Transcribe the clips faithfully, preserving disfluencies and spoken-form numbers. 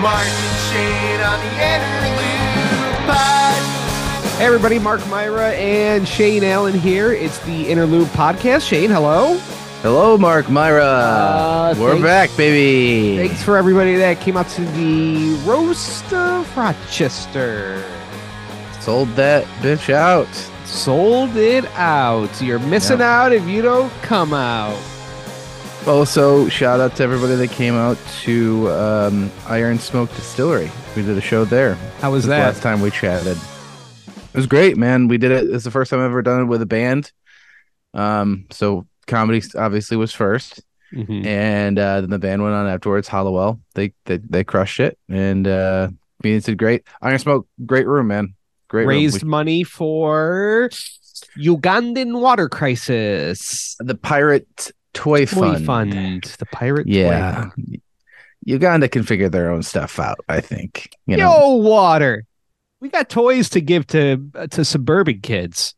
Mark and Shane on the Interlude Podcast. Hey everybody, Mark Myra and Shane Allen here. It's the Interlude Podcast. Shane, hello. Hello, Mark Myra. Uh, We're thanks, back, baby. Thanks for everybody that came out to the Roast of Rochester. Sold that bitch out. Sold it out. You're missing yep. out if you don't come out. Also, shout out to everybody that came out to um, Iron Smoke Distillery. We did a show there. How was that? Last time we chatted. It was great, man. We did it. It's the first time I've ever done it with a band. Um, so comedy obviously was first, mm-hmm. and uh, then the band went on afterwards. Hollowell, they they they crushed it, and uh, meetings did great. Iron Smoke, great room, man. Great. Raised room. We- money for Ugandan water crisis. The pirate. Toy fund. Toy fund. The pirate yeah. toy fund. Uganda can figure their own stuff out, I think. You know? Yo, water. We got toys to give to uh, to suburban kids.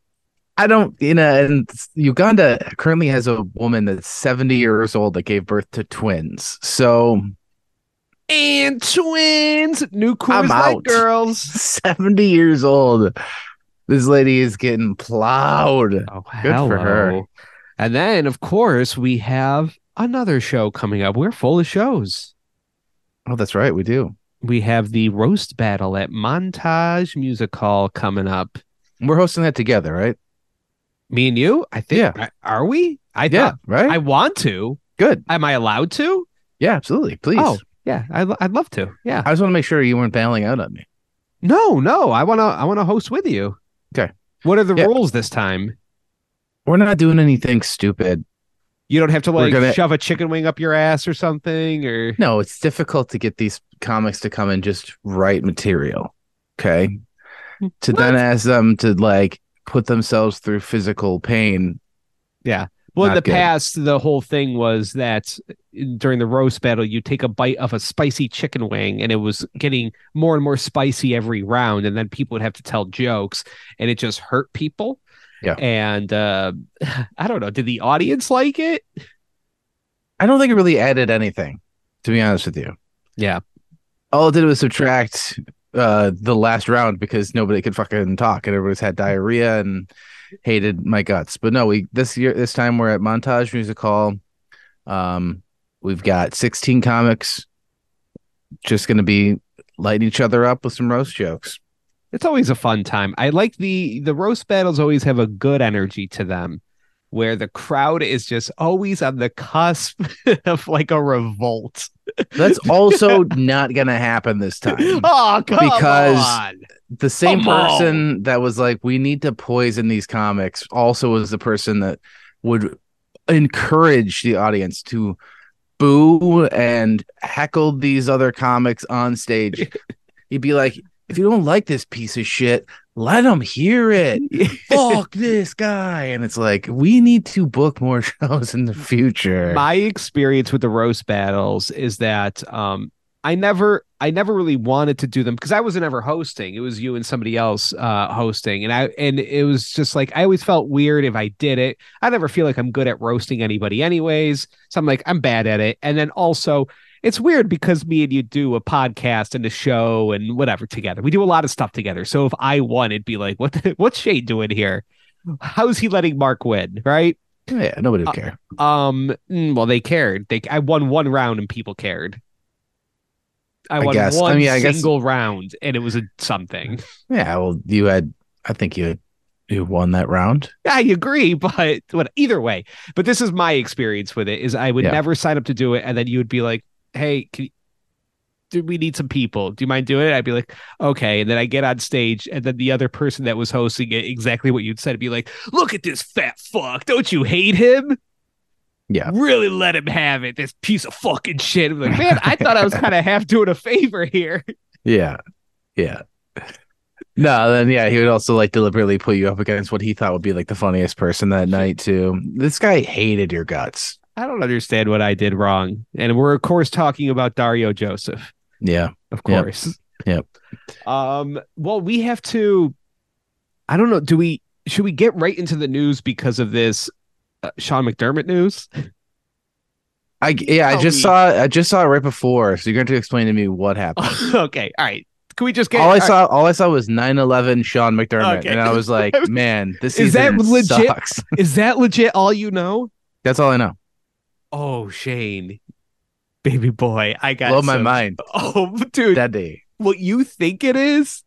I don't, you know, and Uganda currently has a woman that's seventy years old that gave birth to twins. So. And twins. New Coors Light girls. seventy years old. This lady is getting plowed. Oh, hello. Good for her. And then, of course, we have another show coming up. We're full of shows. Oh, that's right. We do. We have the roast battle at Montage Music Hall coming up. We're hosting that together, right? Me and you? I think. Yeah. Are we? I yeah, thought, right? I want to. Good. Am I allowed to? Yeah, absolutely. Please. Oh, yeah. I, I'd love to. Yeah. I just want to make sure you weren't bailing out on me. No, no. I want to I want to host with you. Okay. What are the yeah. rules this time? We're not doing anything stupid. You don't have to like gonna... shove a chicken wing up your ass or something, or no, it's difficult to get these comics to come and just write material. Okay. To what? Then ask them to like put themselves through physical pain. Yeah. Well, not in the good. Past, the whole thing was that during the roast battle, you take a bite of a spicy chicken wing and it was getting more and more spicy every round. And then people would have to tell jokes and it just hurt people. Yeah. And uh, I don't know. Did the audience like it? I don't think it really added anything, to be honest with you. Yeah. All it did was subtract uh, the last round because nobody could fucking talk and everybody's had diarrhea and hated my guts. But no, we this year, this time we're at Montage Music Hall. Um, we've got sixteen comics just going to be lighting each other up with some roast jokes. It's always a fun time. I like the the roast battles always have a good energy to them where the crowd is just always on the cusp of like a revolt. That's also not going to happen this time. Oh, come because on. The same come person on. That was like, we need to poison these comics also was the person that would encourage the audience to boo and heckle these other comics on stage. He'd be like, if you don't like this piece of shit, let them hear it. Fuck this guy. And it's like, we need to book more shows in the future. My experience with the roast battles is that um, I never I never really wanted to do them because I wasn't ever hosting. It was you and somebody else uh, hosting. And I and it was just like I always felt weird if I did it. I never feel like I'm good at roasting anybody anyways. So I'm like, I'm bad at it. And then also it's weird because me and you do a podcast and a show and whatever together. We do a lot of stuff together. So if I won, it'd be like, what? The, what's Shane doing here? How's he letting Mark win? Right? Yeah, nobody would care. Uh, um, well, they cared. They I won one round and people cared. I, I won guess. one I mean, I single guess... round and it was a something. Yeah, well, you had. I think you had. Who won that round? I agree, but what? Either way. But this is my experience with it. Is I would yeah. never sign up to do it, and then you would be like, hey, can you, do we need some people? Do you mind doing it? I'd be like, okay. And then I get on stage and then the other person that was hosting it, exactly what you'd said, be like, look at this fat fuck. Don't you hate him? Yeah. Really let him have it. This piece of fucking shit. I'm like, man, I thought I was kind of half doing a favor here. Yeah. Yeah. No, then, yeah, he would also like deliberately put you up against what he thought would be like the funniest person that night too. This guy hated your guts. I don't understand what I did wrong. And we're, of course, talking about Dario Joseph. Yeah. Of course. Yep. yep. Um, well, we have to, I don't know, do we, should we get right into the news because of this uh, Sean McDermott news? I yeah, I just saw I just saw it right before. So you're going to explain to me what happened. Okay, all right. Can we just get all I all saw? Right. All I saw was nine eleven Sean McDermott, okay. And I was like, "Man, this is that legit? Sucks." Is that legit? All you know? That's all I know. Oh, Shane, baby boy, I got blow so... my mind. Oh, dude, that day. What you think it is?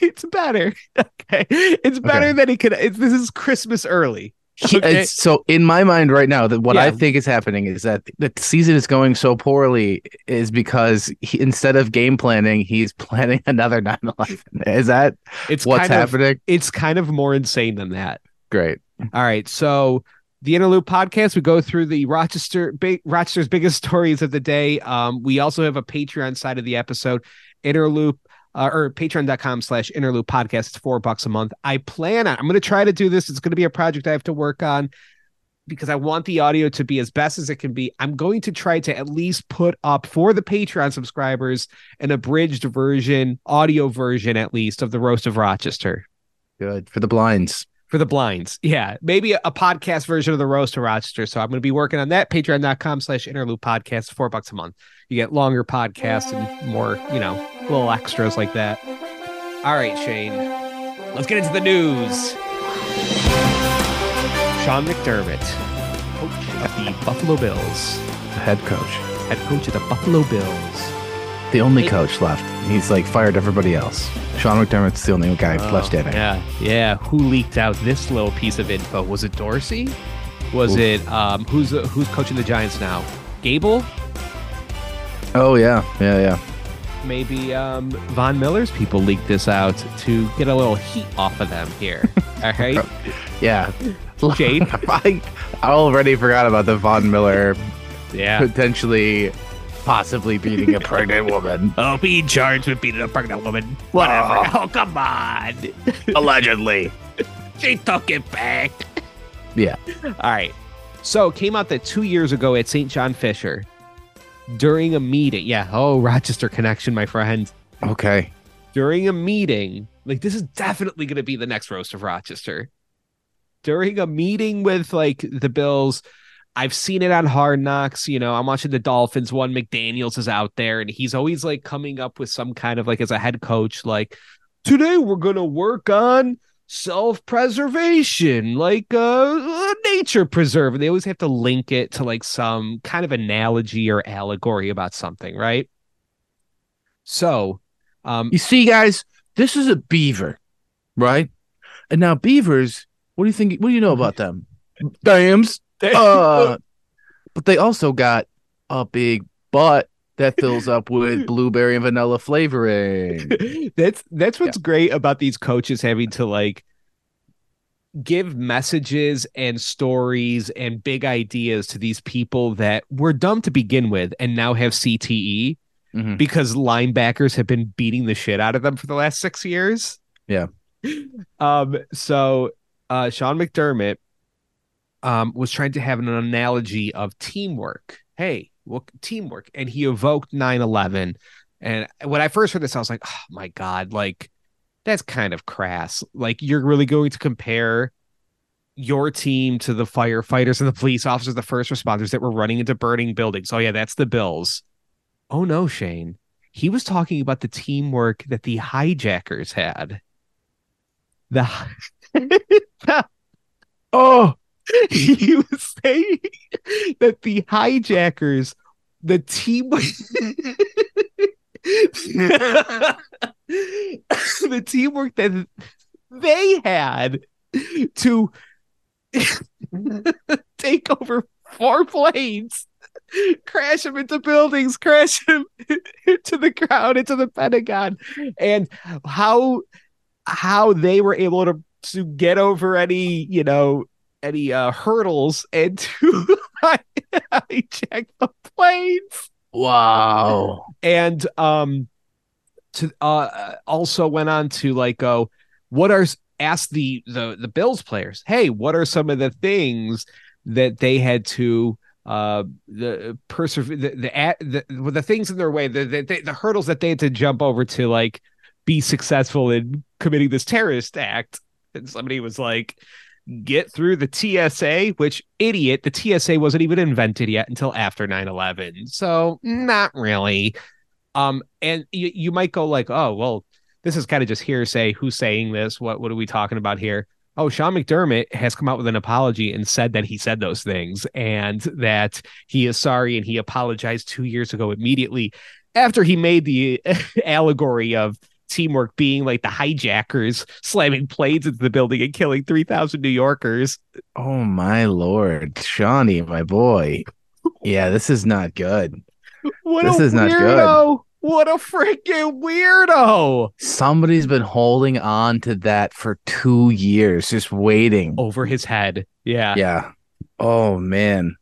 It's better. Okay, it's better okay. than it could. It's, this is Christmas early. Okay. It's, so in my mind right now, that what yeah. I think is happening is that the season is going so poorly is because he, instead of game planning, he's planning another nine eleven. Is that it's what's kind of, happening? It's kind of more insane than that. Great. All right. So the Interlude Podcast, we go through the Rochester, big, Rochester's biggest stories of the day. Um, we also have a Patreon side of the episode, Interlude. Uh, or patreon.com slash interlude podcast. It's four bucks a month. I plan on, I'm going to try to do this. It's going to be a project I have to work on because I want the audio to be as best as it can be. I'm going to try to at least put up for the Patreon subscribers an abridged version, audio version, at least, of the Roast of Rochester. Good for the blinds. For the blinds. Yeah. Maybe a, a podcast version of the Roast of Rochester. So I'm going to be working on that. Patreon.com slash interlude podcast, four bucks a month. You get longer podcasts and more, you know, little extras like that. All right, Shane, let's get into the news. Sean McDermott, coach of the Buffalo Bills, the head coach, head coach of the Buffalo Bills, the only hey. coach left. He's like fired everybody else. Sean McDermott's the only guy oh, left standing. Yeah, yeah. Who leaked out this little piece of info? Was it Dorsey? Was Oof. it um? Who's uh, who's coaching the Giants now? Gable? Oh yeah, yeah, yeah. Maybe um, Von Miller's people leaked this out to get a little heat off of them here. All right. Yeah. Shane? I, I already forgot about the Von Miller yeah. potentially possibly beating a pregnant woman. Oh, being charged with beating a pregnant woman. Whatever. Oh, oh come on. Allegedly. She took it back. Yeah. All right. So it came out that two years ago at Saint John Fisher, during a meeting, yeah. Oh, Rochester connection, my friend. Okay. During a meeting, like this is definitely going to be the next Roast of Rochester. During a meeting with like the Bills, I've seen it on Hard Knocks. You know, I'm watching the Dolphins one. McDaniels is out there, and he's always like coming up with some kind of like as a head coach, like today we're going to work on self-preservation, like uh, nature preserve. They always have to link it to like some kind of analogy or allegory about something, right? So, um, you see, guys, this is a beaver, right? And now beavers, what do you think? What do you know about them? Dams. Uh, but they also got a big butt that fills up with blueberry and vanilla flavoring. That's that's what's yeah. great about these coaches having to like give messages and stories and big ideas to these people that were dumb to begin with and now have C T E mm-hmm. because linebackers have been beating the shit out of them for the last six years. Yeah. Um. So uh, Sean McDermott um was trying to have an analogy of teamwork. Hey. Well, teamwork, and he evoked nine eleven. And when I first heard this, I was like, oh my God, like that's kind of crass. Like, you're really going to compare your team to the firefighters and the police officers, the first responders that were running into burning buildings. Oh, yeah, that's the Bills. Oh, no, Shane. He was talking about the teamwork that the hijackers had. The hi- oh, he was saying that the hijackers, the team, the teamwork that they had to take over four planes, crash them into buildings, crash them into the ground, into the Pentagon, and how how they were able to to get over any, you know, any uh, hurdles and to hijack the planes. Wow. And um, to uh, also went on to like go, what are ask the, the the Bills players, hey, what are some of the things that they had to uh the persevere the the, the the things in their way, the, the the hurdles that they had to jump over to like be successful in committing this terrorist act? And somebody was like, get through the T S A, which, idiot, the T S A wasn't even invented yet until after nine eleven. So not really. Um, and you, you might go like, oh, well, this is kind of just hearsay. Who's saying this? What, what are we talking about here? Oh, Sean McDermott has come out with an apology and said that he said those things and that he is sorry. And he apologized two years ago immediately after he made the allegory of teamwork being like the hijackers slamming planes into the building and killing three thousand New Yorkers. Oh, my Lord. Shawnee, my boy. Yeah, this is not good. What this a is weirdo. Not good. What a freaking weirdo. Somebody's been holding on to that for two years, just waiting. Over his head. Yeah. Yeah. Oh, man.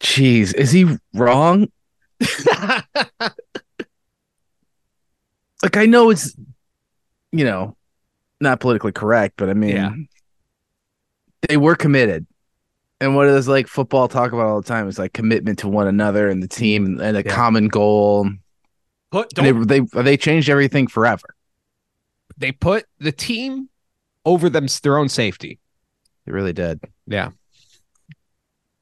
Jeez. Is he wrong? Like, I know it's, you know, not politically correct, but I mean, yeah. They were committed. And what does like football talk about all the time is like commitment to one another and the team and a yeah. common goal. Put, don't, they, they they changed everything forever. They put the team over them their own safety. They really did. Yeah.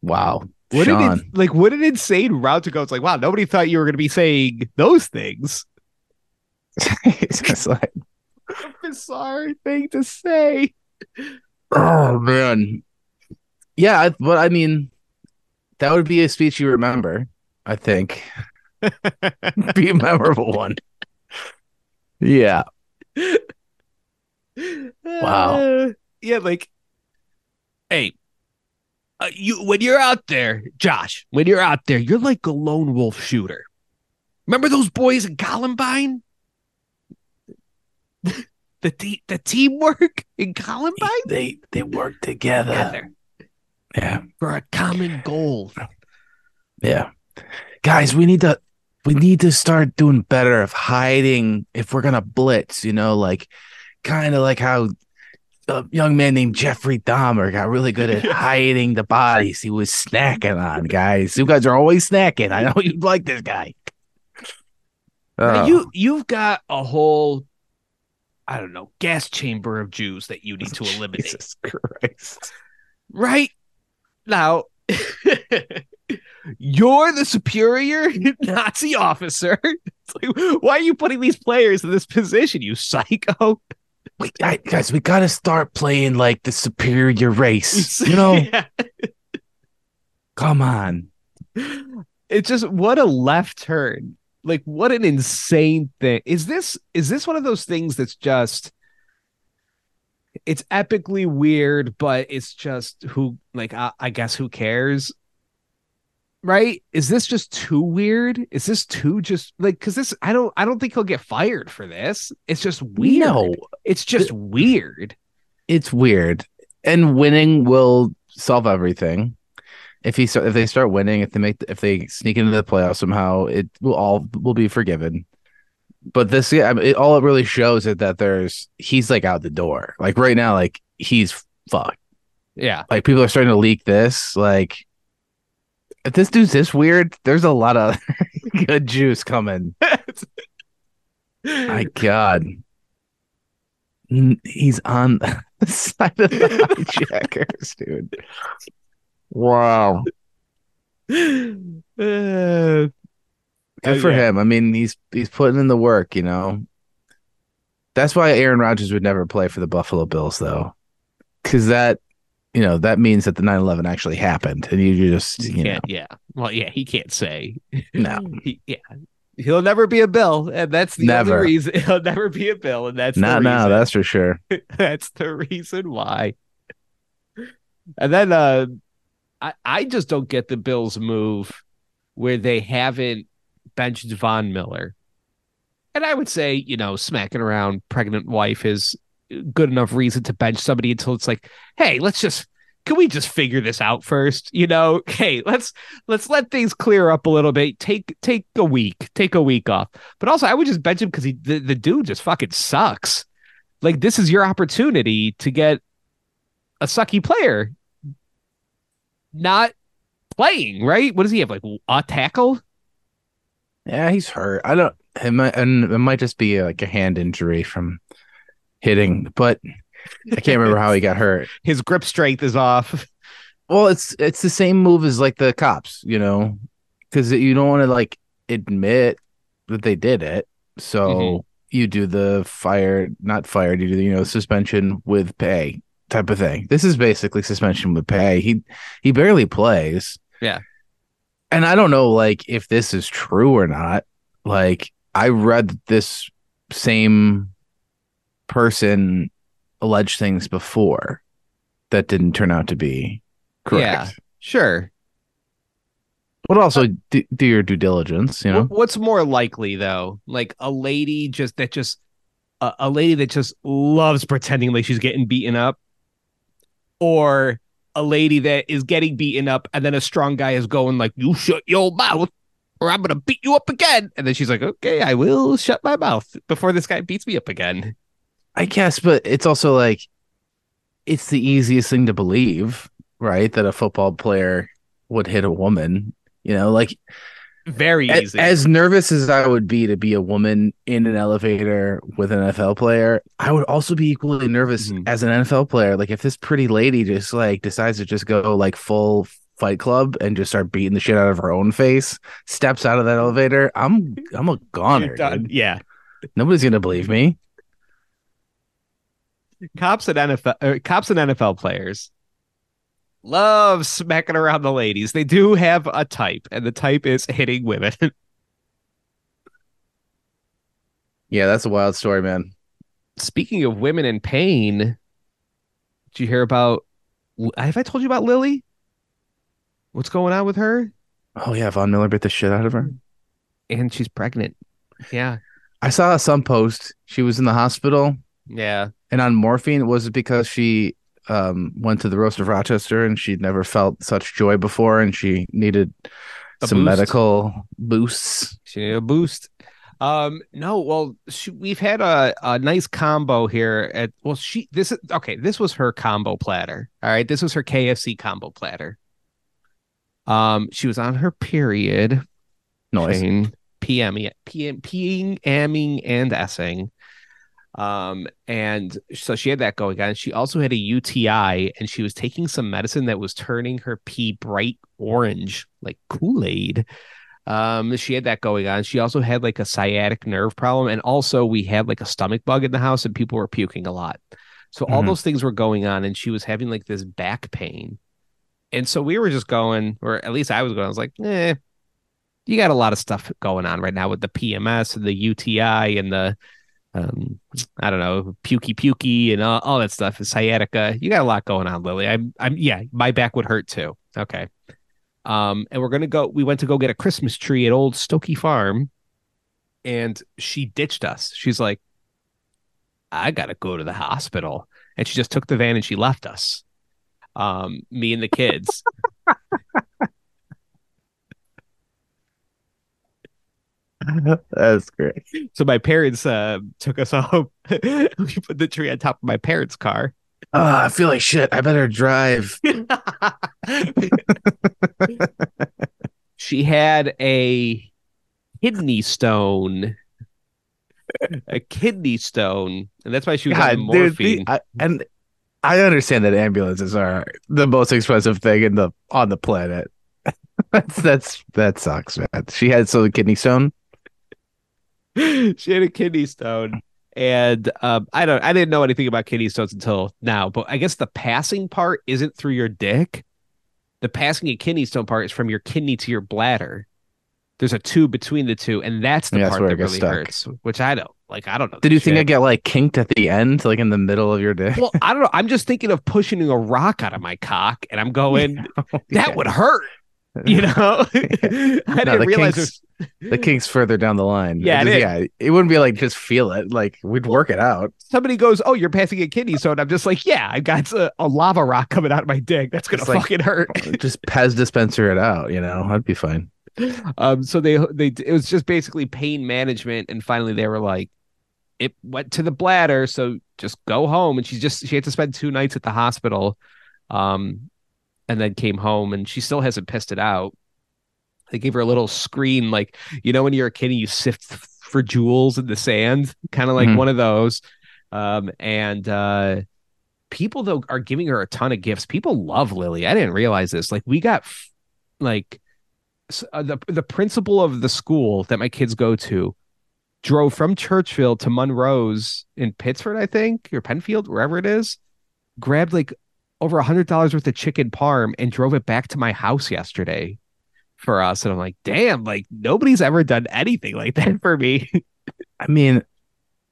Wow. What Sean. Did it, like what an insane route to go. It's like, wow, nobody thought you were going to be saying those things. It's just like a bizarre thing to say. Oh man. Yeah, but I mean, that would be a speech you remember, I think. Be a memorable one. Yeah. Wow. Uh, yeah, like, hey, uh, you when you're out there, Josh, when you're out there, you're like a lone wolf shooter. Remember those boys in Columbine? the te- the teamwork in Columbine? They they work together. together. Yeah, for a common goal. Yeah, guys, we need to we need to start doing better of hiding if we're gonna blitz. You know, like kind of like how a young man named Jeffrey Dahmer got really good at hiding the bodies he was snacking on. Guys, you guys are always snacking. I know you'd like this guy. Now, oh. You you've got a whole, I don't know, gas chamber of Jews that you need to eliminate. Jesus Christ! Right. Now, you're the superior Nazi officer. It's like, why are you putting these players in this position, you psycho? Wait, I, guys, we got to start playing like the superior race. You know? Yeah. Come on. It's just, what a left turn. Like, what an insane thing. Is this, is this one of those things that's just... It's epically weird, but it's just who, like, I, I guess who cares, right? Is this just too weird? Is this too just like because this? I don't, I don't think he'll get fired for this. It's just weird. No, it's just it, weird. It's weird, and winning will solve everything. If he, if they start winning, if they make, if they sneak into the playoffs somehow, it will all will be forgiven. But this, yeah, it, all it really shows is that there's he's like out the door, like right now, like he's fucked. Yeah, like people are starting to leak this. Like, if this dude's this weird, there's a lot of good juice coming. My God, he's on the side of the hijackers, dude. Wow. Uh... Good for oh, yeah. him. I mean, he's he's putting in the work, you know. That's why Aaron Rodgers would never play for the Buffalo Bills, though, because that, you know, that means that the nine eleven actually happened, and you just, you know, yeah. Well, yeah, he can't say no. He, yeah, he'll never be a Bill, and that's the never. Only reason he'll never be a Bill, and that's not now. That's for sure. That's the reason why. And then uh, I I just don't get the Bills' move where they haven't benched Von Miller. And I would say, you know, smacking around pregnant wife is good enough reason to bench somebody until it's like, hey, let's just, can we just figure this out first? You know, hey, let's, let's let things clear up a little bit. Take, take a week, take a week off. But also I would just bench him because he, the, the dude just fucking sucks. Like, this is your opportunity to get a sucky player not playing, right? What does he have? Like a tackle? Yeah, he's hurt. I don't. It might, it might just be like a hand injury from hitting, but I can't remember how he got hurt. His grip strength is off. Well, it's it's the same move as like the cops, you know, because you don't want to like admit that they did it. So mm-hmm. you do the fire, not fired, you do the, you know, suspension with pay type of thing. This is basically suspension with pay. He he barely plays. Yeah. And I don't know, like, if this is true or not. Like, I read this same person alleged things before that didn't turn out to be correct. Yeah, sure. But also, uh, do, do your due diligence, you know? What's more likely, though? Like, a lady just that just... Uh, a lady that just loves pretending like she's getting beaten up? Or... a lady that is getting beaten up and then a strong guy is going like, you shut your mouth or I'm going to beat you up again. And then she's like, okay, I will shut my mouth before this guy beats me up again. I guess, but it's also like, it's the easiest thing to believe, right? That a football player would hit a woman, you know, like very easy. As, as nervous as I would be to be a woman in an elevator with an N F L player, I would also be equally nervous mm-hmm. as an N F L player. Like if this pretty lady just like decides to just go like full Fight Club and just start beating the shit out of her own face, steps out of that elevator, I'm I'm a goner. Dude. Yeah, nobody's gonna believe me. Cops and N F L, uh, cops and N F L players love smacking around the ladies. They do have a type, and the type is hitting women. Yeah, that's a wild story, man. Speaking of women in pain, did you hear about... Have I told you about Lily? What's going on with her? Oh, yeah, Von Miller bit the shit out of her. And she's pregnant. Yeah. I saw some post. She was in the hospital. Yeah. And on morphine. Was it because she... Um, went to the Roast of Rochester and she'd never felt such joy before, and she needed a some boost. medical boosts. She needed a boost. Um, no, well, she, we've had a, a nice combo here. At well, she this is okay. This was her combo platter. All right, this was her K F C combo platter. Um, she was on her period. Noise. PMing, PMing, and essing. Um, and so she had that going on. She also had a U T I and she was taking some medicine that was turning her pee bright orange, like Kool-Aid. Um, she had that going on. She also had like a sciatic nerve problem. And also we had like a stomach bug in the house and people were puking a lot. So mm-hmm. all those things were going on and she was having like this back pain. And so we were just going, or at least I was going, I was like, eh, you got a lot of stuff going on right now with the P M S and the U T I and the Um, I don't know, pukey pukey and all, all that stuff is sciatica. You got a lot going on, Lily. I'm, I'm, yeah, my back would hurt too. Okay. Um, and we're going to go, we went to go get a Christmas tree at old Stokey Farm and she ditched us. She's like, I got to go to the hospital. And she just took the van and she left us. Um, me and the kids. That's great. So my parents uh, took us home. We put the tree on top of my parents' car. Oh, I feel like shit. I better drive. She had a kidney stone. A kidney stone. And that's why she was God, on morphine. Dude, the, I, and I understand that ambulances are the most expensive thing in the on the planet. that's that's That sucks, man. She had so the kidney stone. She had a kidney stone, and um, I don't. I didn't know anything about kidney stones until now. But I guess the passing part isn't through your dick. The passing a kidney stone part is from your kidney to your bladder. There's a tube between the two, and that's the yeah, part that's that really stuck. hurts. Which I don't like. I don't know. Did you think shit. I get like kinked at the end, like in the middle of your dick? Well, I don't know. I'm just thinking of pushing a rock out of my cock, and I'm going, oh, that yeah. would hurt. You know, yeah. I didn't no, the realize kinks, was... the kinks further down the line. Yeah, it, just, yeah, it wouldn't be like just feel it. Like we'd work it out. Somebody goes, "Oh, you're passing a kidney stone." I'm just like, "Yeah, I got a, a lava rock coming out of my dick. That's gonna it's fucking like, hurt." Just Pez dispenser it out. You know, I'd be fine. Um, so they they it was just basically pain management, and finally they were like, "It went to the bladder, so just go home." And she just she had to spend two nights at the hospital. Um. And then came home and she still hasn't pissed it out. They gave her a little screen, like, you know, when you're a kid and you sift for jewels in the sand, kind of like mm-hmm. one of those. Um, and uh, people though are giving her a ton of gifts. People love Lily. I didn't realize this. Like we got like uh, the the principal of the school that my kids go to drove from Churchville to Monroe's in Pittsford, I think, or Penfield, wherever it is, grabbed like over a hundred dollars worth of chicken parm and drove it back to my house yesterday for us. And I'm like, damn, like nobody's ever done anything like that for me. I mean,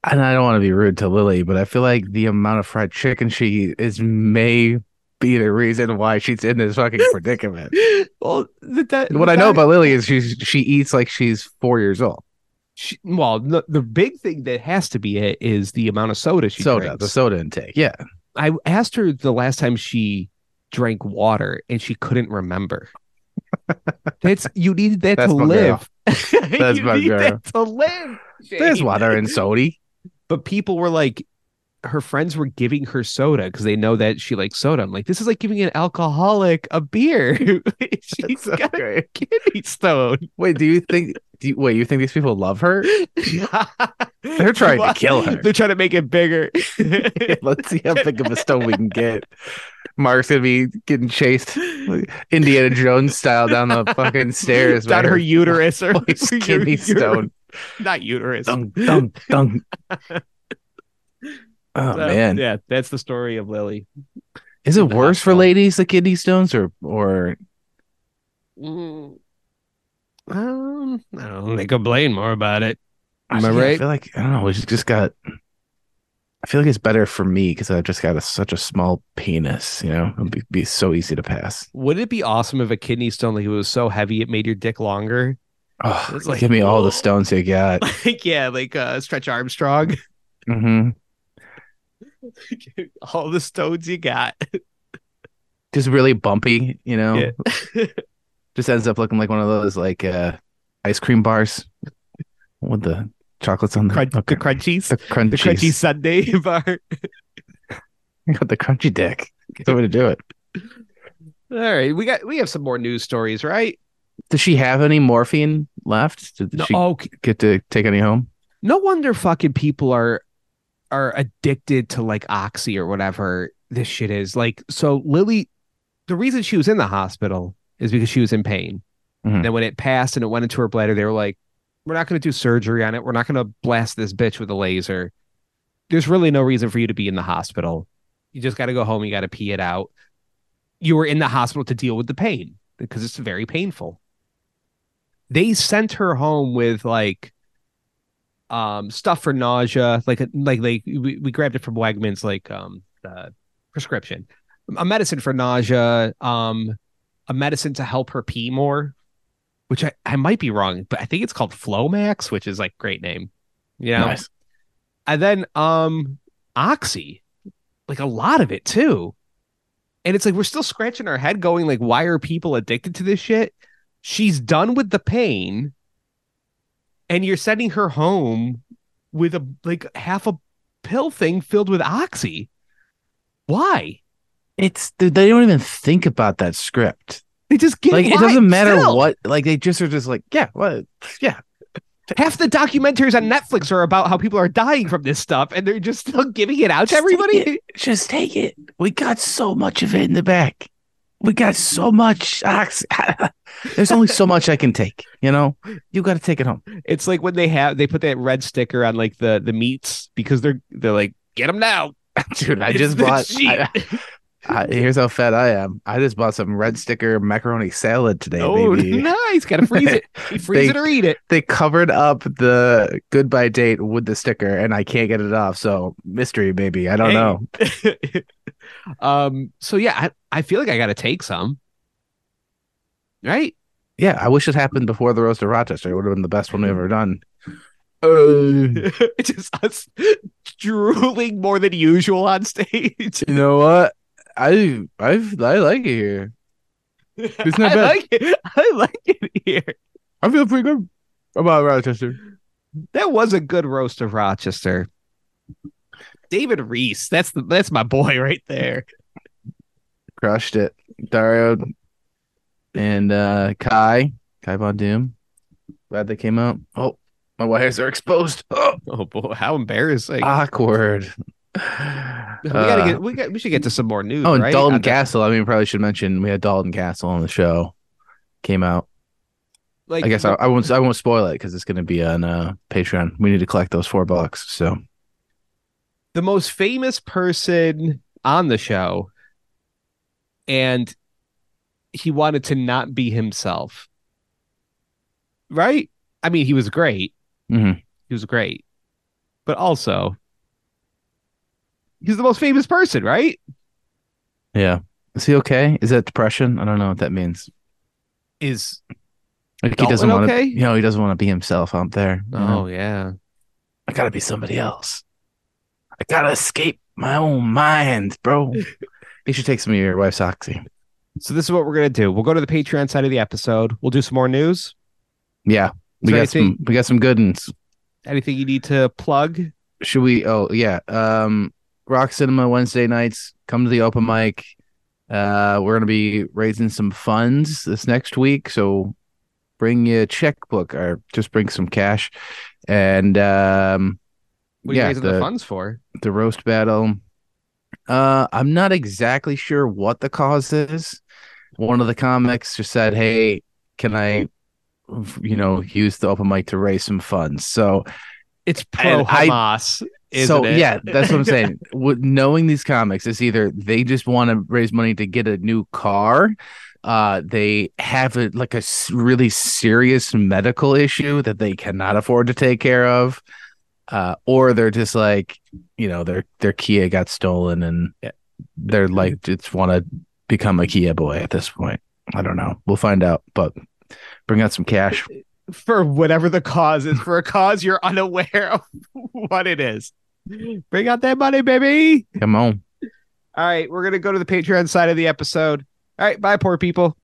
and I don't want to be rude to Lily, but I feel like the amount of fried chicken she is may be the reason why she's in this fucking predicament. Well, the, the, what the, I know about Lily is she's, she eats like she's four years old. She, well, the, the big thing that has to be it is the amount of soda she soda, drinks. The soda intake, yeah. I asked her the last time she drank water, and she couldn't remember. That's you need that That's to live. That's you my need girl. That to live. Shane. There's water in soda. But people were like, her friends were giving her soda because they know that she likes soda. I'm like, this is like giving an alcoholic a beer. She's so got great. A kidney stone. Wait, do you think? Do you, wait, you think these people love her? They're trying to kill her. They're trying to make it bigger. Yeah, let's see how big of a stone we can get. Mark's gonna be getting chased like Indiana Jones style down the fucking stairs. Down her, her uterus or kidney stone. Not uterus. Dunk, dunk, dunk. Oh so, man, yeah, that's the story of Lily. Is it worse for ladies, the kidney stones, or or? Mm. Um, I don't know. They complain more about it. Am I yeah, right? I feel like I don't know. We just got. I feel like it's better for me because I just got a, such a small penis. You know, it'd be, be so easy to pass. Would it be awesome if a kidney stone, like it was so heavy, it made your dick longer? Oh, it's like give me all the stones you got. Like yeah, like uh, Stretch Armstrong. Mm-hmm. All the stones you got. Just really bumpy, you know. Yeah. Just ends up looking like one of those like uh, ice cream bars with the chocolates on the, Crunch, okay. the crunchies. The crunchies. The crunchy sundae bar. You got the crunchy dick. That's the way to do it. All right. We got we have some more news stories, right? Does she have any morphine left? Did no, she oh, get to take any home? No wonder fucking people are are addicted to like oxy or whatever this shit is. Like, so Lily, the reason she was in the hospital is because she was in pain. Mm-hmm. And then when it passed and it went into her bladder, they were like, we're not going to do surgery on it. We're not going to blast this bitch with a laser. There's really no reason for you to be in the hospital. You just got to go home. You got to pee it out. You were in the hospital to deal with the pain because it's very painful. They sent her home with like, Um, stuff for nausea, like like like we, we grabbed it from Wegmans, like um, the prescription, a medicine for nausea, um, a medicine to help her pee more, which I, I might be wrong, but I think it's called Flomax, which is like great name, you know. Nice. And then um, Oxy, like a lot of it too, and it's like we're still scratching our head, going like, why are people addicted to this shit? She's done with the pain. And you're sending her home with a like half a pill thing filled with oxy. Why? It's they don't even think about that script. They just get like it doesn't matter still. What like they just are just like yeah what yeah. Half the documentaries on Netflix are about how people are dying from this stuff, and they're just still giving it out just to everybody. Take it. Just take it. We got so much of it in the back. We got so much oxy. There's only so much I can take, you know. You got to take it home. It's like when they have they put that red sticker on like the the meats because they're they're like get them now, dude. I it's just bought. I, I, here's how fat I am. I just bought some red sticker macaroni salad today. Oh, baby. Nice! Gotta freeze it. You freeze they, it or eat it. They covered up the goodbye date with the sticker, and I can't get it off. So mystery, baby. I don't hey. know. um. So yeah, I I feel like I gotta take some. Right? Yeah, I wish it happened before the Roast of Rochester. It would have been the best one we've ever done. Uh, it's just us drooling more than usual on stage. You know what? I I I like it here. It's not I bad. Like it. I like it here. I feel pretty good about Rochester. That was a good Roast of Rochester. David Reese, that's the that's my boy right there. Crushed it. Dario and uh Kai Kai Von Doom, glad they came out. Oh, my wires are exposed. Oh, oh boy, how embarrassing! Awkward. Uh, we gotta get. We got. We should get to some more news. Oh, and right? Dalton I Castle. I mean, we probably should mention we had Dalton Castle on the show. Came out. Like, I guess I, I won't. I won't spoil it because it's going to be on uh, Patreon. We need to collect those four bucks. So, the most famous person on the show, and he wanted to not be himself. Right? I mean, he was great. Mm-hmm. He was great, but also. He's the most famous person, right? Yeah. Is he okay? Is that depression? I don't know what that means. Is like he doesn't want to? Okay? You know, he doesn't want to be himself out there. Oh yeah. I gotta be somebody else. I gotta escape my own mind, bro. You should take some of your wife's oxy. So this is what we're gonna do. We'll go to the Patreon side of the episode. We'll do some more news. Yeah, is we got anything? some. We got some good ones. Anything you need to plug? Should we? Oh yeah. Um. Rock Cinema Wednesday nights. Come to the open mic. Uh, we're going to be raising some funds this next week. So bring your checkbook or just bring some cash. And um, what are yeah, you raising the, the funds for? The roast battle. Uh, I'm not exactly sure what the cause is. One of the comics just said, hey, can I, you know, use the open mic to raise some funds? So it's pro Hamas. Isn't so it? Yeah, that's what I'm saying. With knowing these comics, it's either they just want to raise money to get a new car, uh, they have a, like a really serious medical issue that they cannot afford to take care of, uh, or they're just like, you know, their their Kia got stolen and they're like just want to become a Kia boy at this point. I don't know. We'll find out, but bring out some cash for whatever the cause is. For a cause you're unaware of what it is. Bring out that money, baby. Come on. All right. We're going to go to the Patreon side of the episode. All right. Bye, poor people.